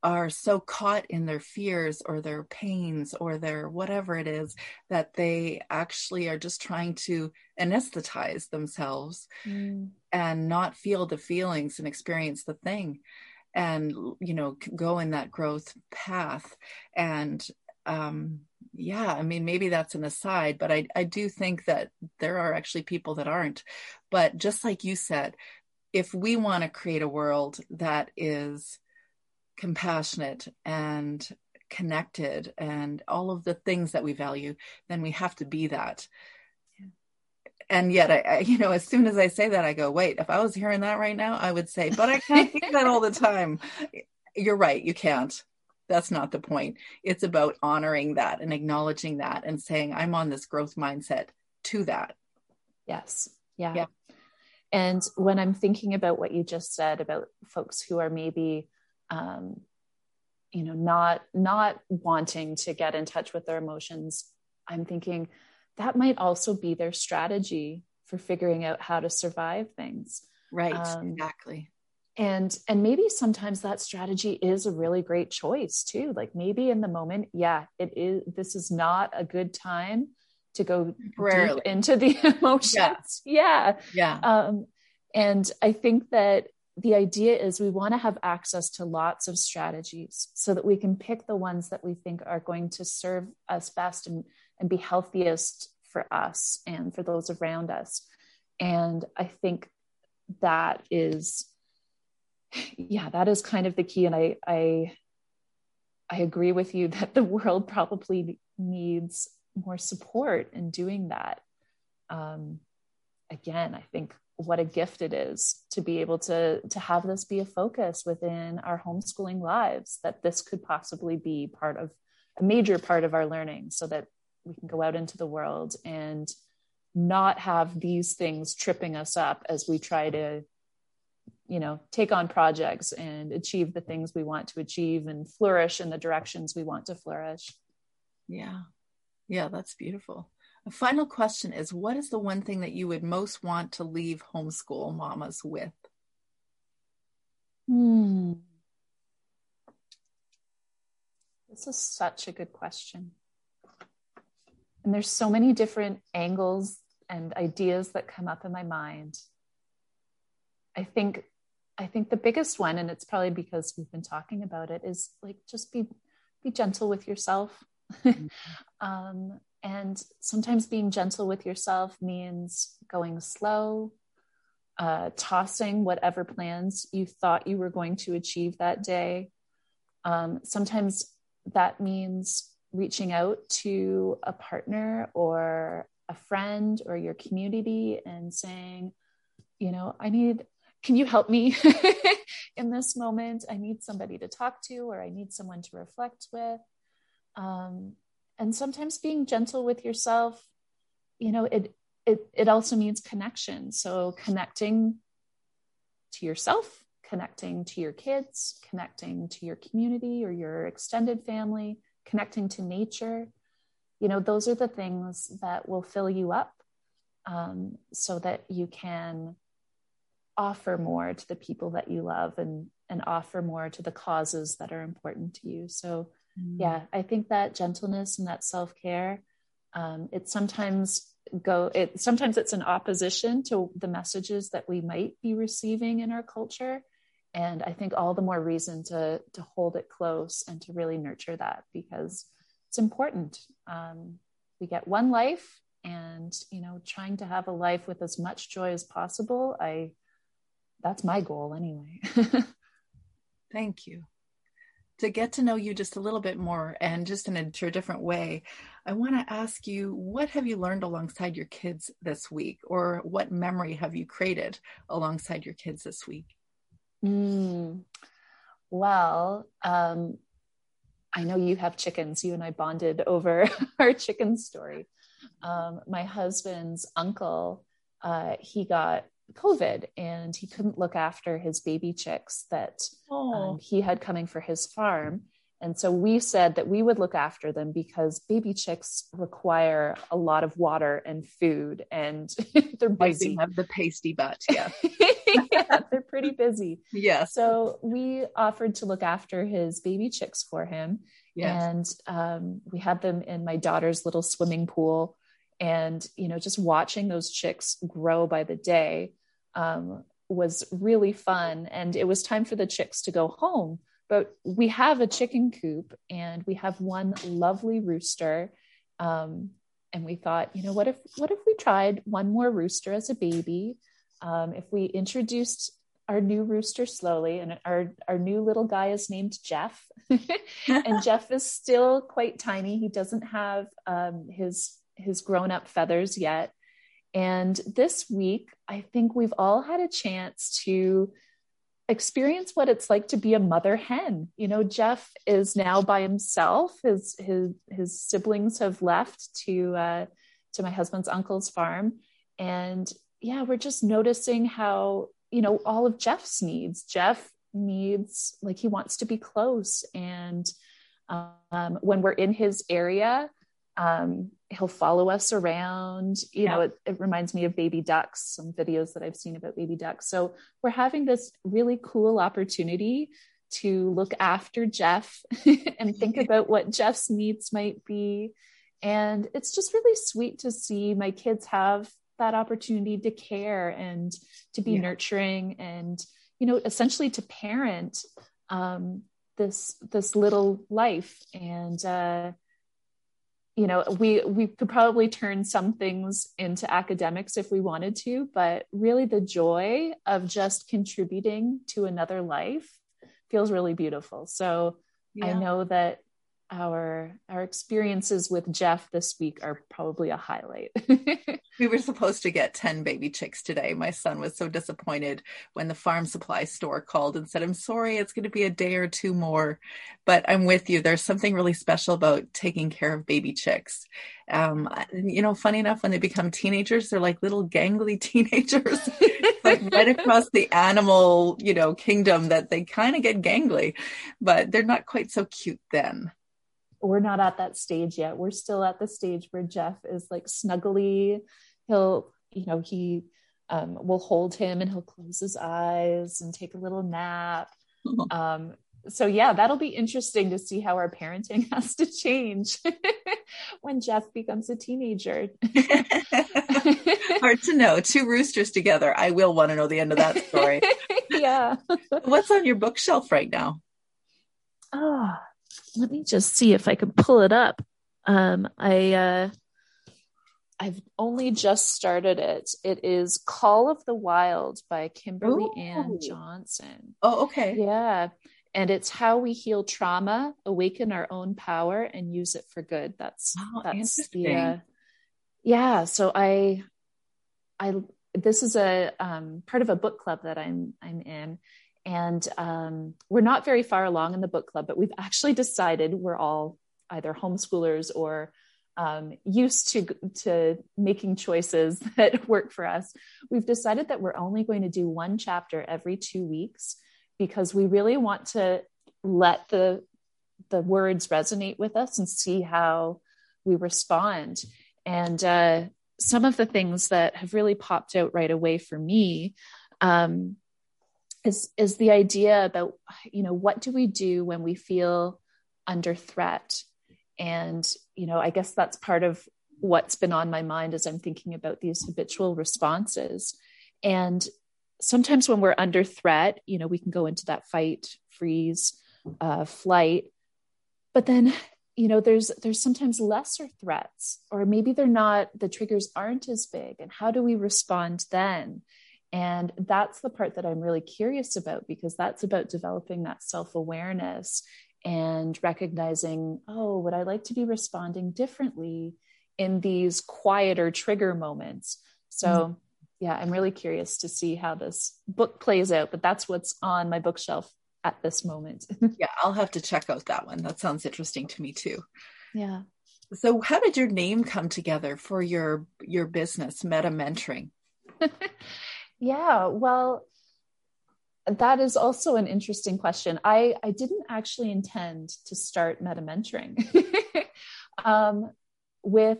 are so caught in their fears or their pains or their whatever it is that they actually are just trying to anesthetize themselves and not feel the feelings and experience the thing and, go in that growth path. And, maybe that's an aside, but I do think that there are actually people that aren't. But just like you said, if we want to create a world that is compassionate and connected and all of the things that we value, then we have to be that. Yeah. And yet, I as soon as I say that, I go, wait, if I was hearing that right now, I would say, but I can't do that all the time. You're right. You can't. That's not the point. It's about honoring that and acknowledging that and saying, I'm on this growth mindset to that. Yes. Yeah. And when I'm thinking about what you just said about folks who are maybe, not wanting to get in touch with their emotions, I'm thinking that might also be their strategy for figuring out how to survive things. Right. Exactly. And maybe sometimes that strategy is a really great choice too. Like maybe in the moment, it is, this is not a good time to go deep into the emotions. Yeah. And I think that the idea is we want to have access to lots of strategies so that we can pick the ones that we think are going to serve us best and be healthiest for us and for those around us. And I think that is, that is kind of the key. And I agree with you that the world probably needs more support in doing that. Again, I think what a gift it is to be able to have this be a focus within our homeschooling lives, that this could possibly be part of a major part of our learning so that we can go out into the world and not have these things tripping us up as we try to take on projects and achieve the things we want to achieve and flourish in the directions we want to flourish. Yeah. Yeah. That's beautiful. A final question is, what is the one thing that you would most want to leave homeschool mamas with? This is such a good question. And there's so many different angles and ideas that come up in my mind. I think the biggest one, and it's probably because we've been talking about it, is like, just be gentle with yourself. Mm-hmm. And sometimes being gentle with yourself means going slow, tossing whatever plans you thought you were going to achieve that day. Sometimes that means reaching out to a partner or a friend or your community and saying, you know, can you help me in this moment? I need somebody to talk to, or I need someone to reflect with. And sometimes being gentle with yourself, you know, it also means connection. So connecting to yourself, connecting to your kids, connecting to your community or your extended family, connecting to nature. You know, those are the things that will fill you up, so that you can offer more to the people that you love and offer more to the causes that are important to you. So yeah, I think that gentleness and that self-care, sometimes it's in opposition to the messages that we might be receiving in our culture. And I think all the more reason to hold it close and to really nurture that, because it's important. We get one life, and, you know, trying to have a life with as much joy as possible. That's my goal anyway. Thank you. To get to know you just a little bit more and just in a different way, I want to ask you, what have you learned alongside your kids this week? Or what memory have you created alongside your kids this week? Well, I know you have chickens. You and I bonded over our chicken story. My husband's uncle, he got COVID and he couldn't look after his baby chicks that he had coming for his farm. And so we said that we would look after them, because baby chicks require a lot of water and food, and they're busy. They have the pasty butt. Yeah. Yeah, they're pretty busy. Yeah. So we offered to look after his baby chicks for him. Yes. And we had them in my daughter's little swimming pool. And, you know, just watching those chicks grow by the day was really fun. And it was time for the chicks to go home, but we have a chicken coop and we have one lovely rooster. And we thought, you know, what if we tried one more rooster as a baby? If we introduced our new rooster slowly, and our new little guy is named Jeff, and Jeff is still quite tiny. He doesn't have his grown-up feathers yet. And this week, I think we've all had a chance to experience what it's like to be a mother hen. You know, Jeff is now by himself. His siblings have left to my husband's uncle's farm. And yeah, we're just noticing how, you know, all of Jeff's needs. Jeff needs, like, he wants to be close. And when we're in his area, he'll follow us around, you know, it reminds me of baby ducks, some videos that I've seen about baby ducks. So we're having this really cool opportunity to look after Jeff and think about what Jeff's needs might be. And it's just really sweet to see my kids have that opportunity to care and to be nurturing and, you know, essentially to parent, this little life. And, you know, we could probably turn some things into academics if we wanted to, but really the joy of just contributing to another life feels really beautiful. So I know that our experiences with Jeff this week are probably a highlight. We were supposed to get 10 baby chicks today. My son was so disappointed when the farm supply store called and said, "I'm sorry, it's going to be a day or two more," but I'm with you. There's something really special about taking care of baby chicks. You know, funny enough, when they become teenagers, they're like little gangly teenagers, like right across the animal, you know, kingdom, that they kind of get gangly, but they're not quite so cute then. We're not at that stage yet. We're still at the stage where Jeff is like snuggly. He'll, you know, he will hold him and he'll close his eyes and take a little nap. So yeah, that'll be interesting to see how our parenting has to change when Jeff becomes a teenager. Hard to know. Two roosters together. I will want to know the end of that story. Yeah. What's on your bookshelf right now? Oh, let me just see if I can pull it up. I've only just started it. It is Call of the Wild by Kimberly Ann Johnson. Oh, okay. Yeah. And it's how we heal trauma, awaken our own power, and use it for good. That's the, yeah. So I, this is a, part of a book club that I'm in, and, we're not very far along in the book club, but we've actually decided we're all either homeschoolers or, used to making choices that work for us. We've decided that we're only going to do one chapter every 2 weeks, because we really want to let the words resonate with us and see how we respond. And some of the things that have really popped out right away for me is the idea about, you know, what do we do when we feel under threat? And, you know, I guess that's part of what's been on my mind as I'm thinking about these habitual responses. And sometimes when we're under threat, you know, we can go into that fight, freeze, flight, but then, you know, there's sometimes lesser threats, or maybe they're not, the triggers aren't as big. And how do we respond then? And that's the part that I'm really curious about, because that's about developing that self-awareness and recognizing, oh, would I like to be responding differently in these quieter trigger moments? So mm-hmm. Yeah, I'm really curious to see how this book plays out, but that's what's on my bookshelf at this moment. Yeah, I'll have to check out that one. That sounds interesting to me too. Yeah. So how did your name come together for your business, Meta Mentoring? Yeah, well, that is also an interesting question. I didn't actually intend to start Meta Mentoring with,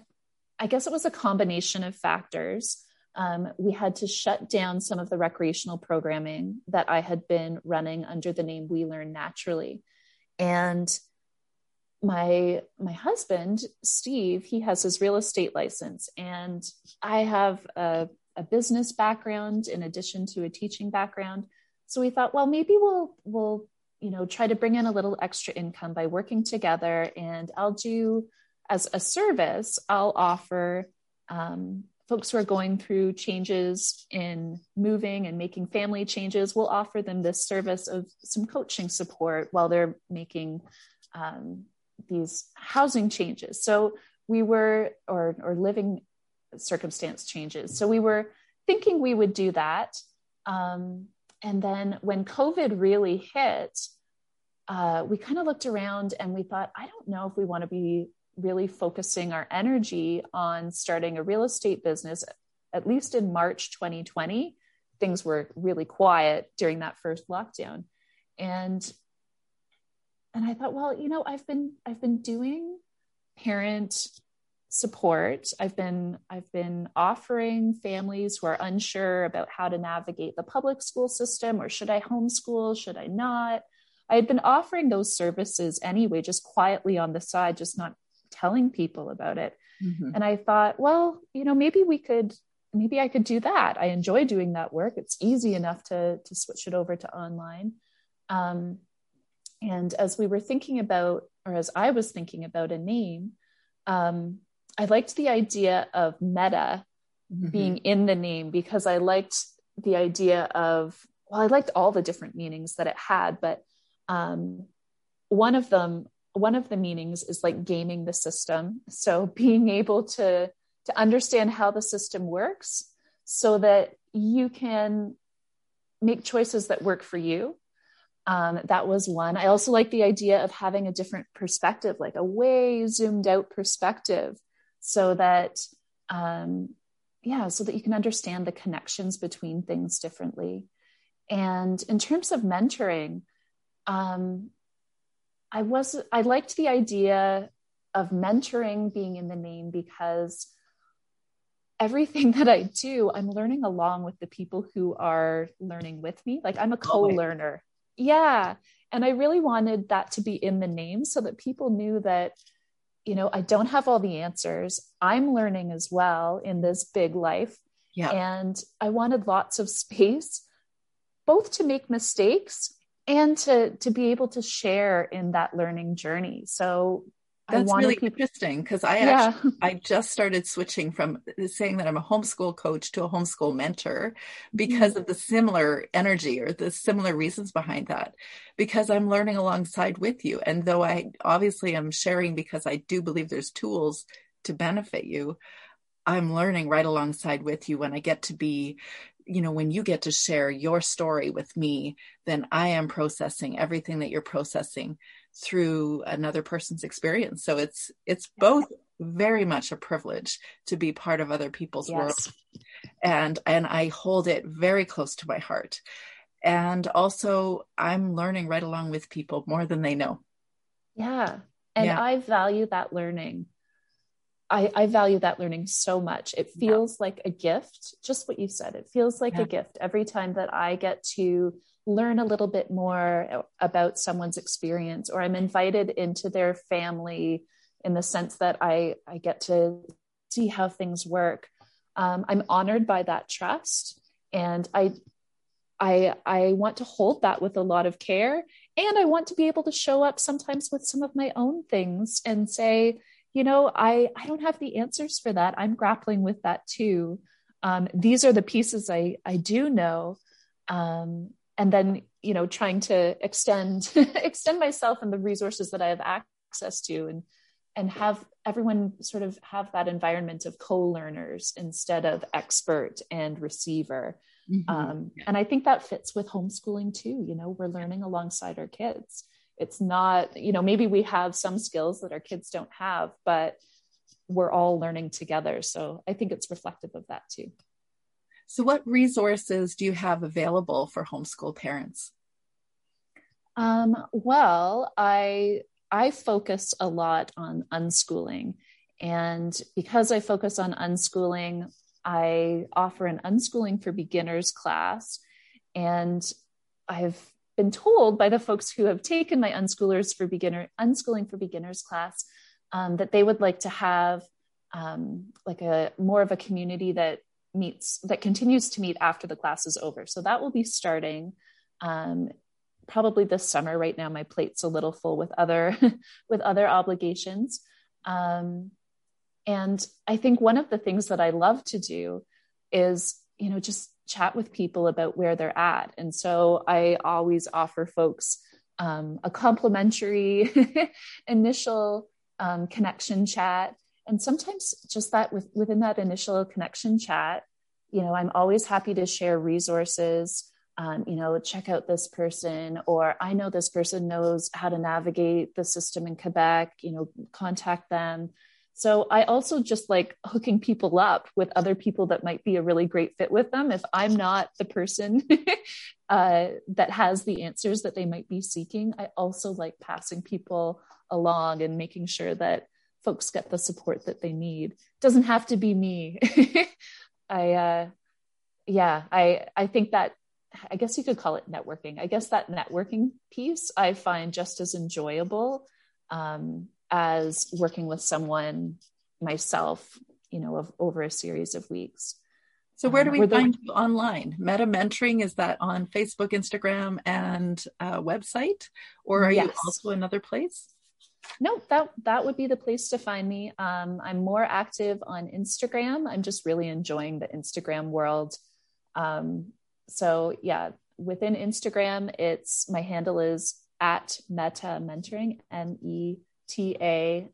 I guess it was a combination of factors. We had to shut down some of the recreational programming that I had been running under the name We Learn Naturally. And my husband, Steve, he has his real estate license, and I have a business background in addition to a teaching background. So we thought, well, maybe we'll, you know, try to bring in a little extra income by working together, and I'll do, as a service, I'll offer, folks who are going through changes in moving and making family changes, we'll offer them this service of some coaching support while they're making these housing changes. So we were, or living circumstance changes. So we were thinking we would do that. And then when COVID really hit, we kind of looked around and we thought, I don't know if we want to be really focusing our energy on starting a real estate business. At least in March 2020, things were really quiet during that first lockdown. And I thought, well, you know, I've been doing parent support. I've been offering families who are unsure about how to navigate the public school system, or should I homeschool? Should I not? I had been offering those services anyway, just quietly on the side, just not telling people about it. Mm-hmm. And I thought, well, you know, maybe I could do that. I enjoy doing that work. It's easy enough to switch it over to online. And as we were thinking about, or as I was thinking about a name, I liked the idea of Meta mm-hmm. being in the name, because I liked the idea of, well, I liked all the different meanings that it had, but one of the meanings is like gaming the system. So being able to understand how the system works so that you can make choices that work for you. That was one. I also like the idea of having a different perspective, like a way zoomed out perspective, so that, so that you can understand the connections between things differently. And in terms of mentoring, I liked the idea of mentoring being in the name, because everything that I do, I'm learning along with the people who are learning with me. Like I'm a co-learner. Yeah. And I really wanted that to be in the name so that people knew that, you know, I don't have all the answers. I'm learning as well in this big life. Yeah. And I wanted lots of space, both to make mistakes and to be able to share in that learning journey. So that's really interesting, because I just started switching from saying that I'm a homeschool coach to a homeschool mentor because of the similar energy or the similar reasons behind that, because I'm learning alongside with you. And though I obviously am sharing because I do believe there's tools to benefit you, I'm learning right alongside with you when I get to be, you know, when you get to share your story with me, then I am processing everything that you're processing through another person's experience. So it's both very much a privilege to be part of other people's world. And I hold it very close to my heart. And also I'm learning right along with people more than they know. Yeah. And I value that learning. I value that learning so much. It feels like a gift, just what you said. It feels like a gift every time that I get to learn a little bit more about someone's experience, or I'm invited into their family in the sense that I get to see how things work. I'm honored by that trust. And I want to hold that with a lot of care. And I want to be able to show up sometimes with some of my own things and say, you know, I don't have the answers for that. I'm grappling with that too. These are the pieces I do know. And then, you know, trying to extend myself and the resources that I have access to, and have everyone sort of have that environment of co-learners instead of expert and receiver. And I think that fits with homeschooling too. You know, we're learning alongside our kids. It's not, you know, maybe we have some skills that our kids don't have, but we're all learning together. So I think it's reflective of that too. So what resources do you have available for homeschool parents? Well, I focus a lot on unschooling, and because I focus on unschooling, I offer an unschooling for beginners class, and I've been told by the folks who have taken my unschooling for beginners class that they would like to have like a more of a community that continues to meet after the class is over. So that will be starting probably this summer. Right now, my plate's a little full with other obligations, and I think one of the things that I love to do is, you know, just chat with people about where they're at. And so I always offer folks a complimentary initial connection chat. And sometimes just that within that initial connection chat, you know, I'm always happy to share resources, you know, check out this person, or I know this person knows how to navigate the system in Quebec, you know, contact them. So I also just like hooking people up with other people that might be a really great fit with them. If I'm not the person that has the answers that they might be seeking, I also like passing people along and making sure that folks get the support that they need. Doesn't have to be me. I think that, I guess you could call it networking. I guess that networking piece I find just as enjoyable as working with someone myself, you know, over a series of weeks. So where do we find you online? Meta Mentoring, is that on Facebook, Instagram, and website? Or are you also another place? No, that would be the place to find me. I'm more active on Instagram. I'm just really enjoying the Instagram world. So yeah, within Instagram, my handle is at Meta Mentoring, META,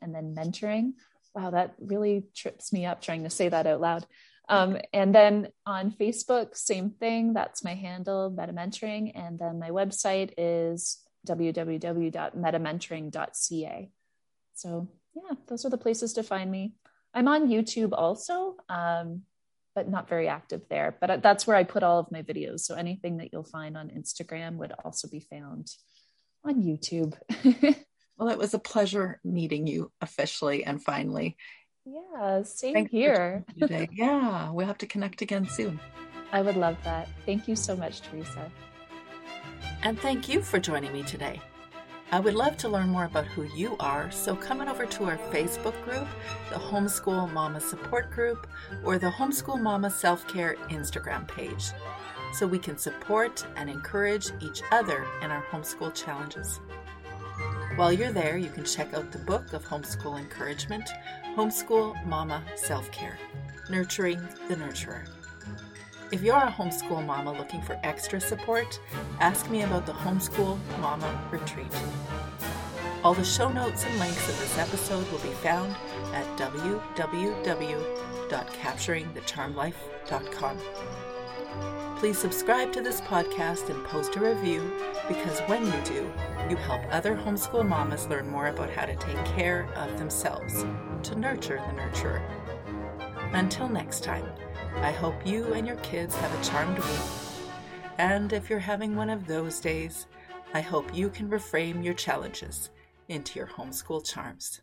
and then mentoring. Wow, that really trips me up trying to say that out loud. And then on Facebook, same thing. That's my handle, Meta Mentoring. And then my website is www.metamentoring.ca. So yeah, those are the places to find me. I'm on YouTube also, but not very active there. But that's where I put all of my videos. So anything that you'll find on Instagram would also be found on YouTube. Well, it was a pleasure meeting you officially and finally. Yeah, same Thanks here. Yeah, we'll have to connect again soon. I would love that. Thank you so much, Teresa. and thank you for joining me today. I would love to learn more about who you are, so come on over to our Facebook group, the Homeschool Mama Support Group, or the Homeschool Mama Self-Care Instagram page, so we can support and encourage each other in our homeschool challenges. While you're there, you can check out the book of homeschool encouragement, Homeschool Mama Self-Care, Nurturing the Nurturer. If you're a homeschool mama looking for extra support, ask me about the Homeschool Mama Retreat. All the show notes and links of this episode will be found at www.CapturingTheCharmLife.com. Please subscribe to this podcast and post a review, because when you do, you help other homeschool mamas learn more about how to take care of themselves, to nurture the nurturer. Until next time, I hope you and your kids have a charmed week. And if you're having one of those days, I hope you can reframe your challenges into your homeschool charms.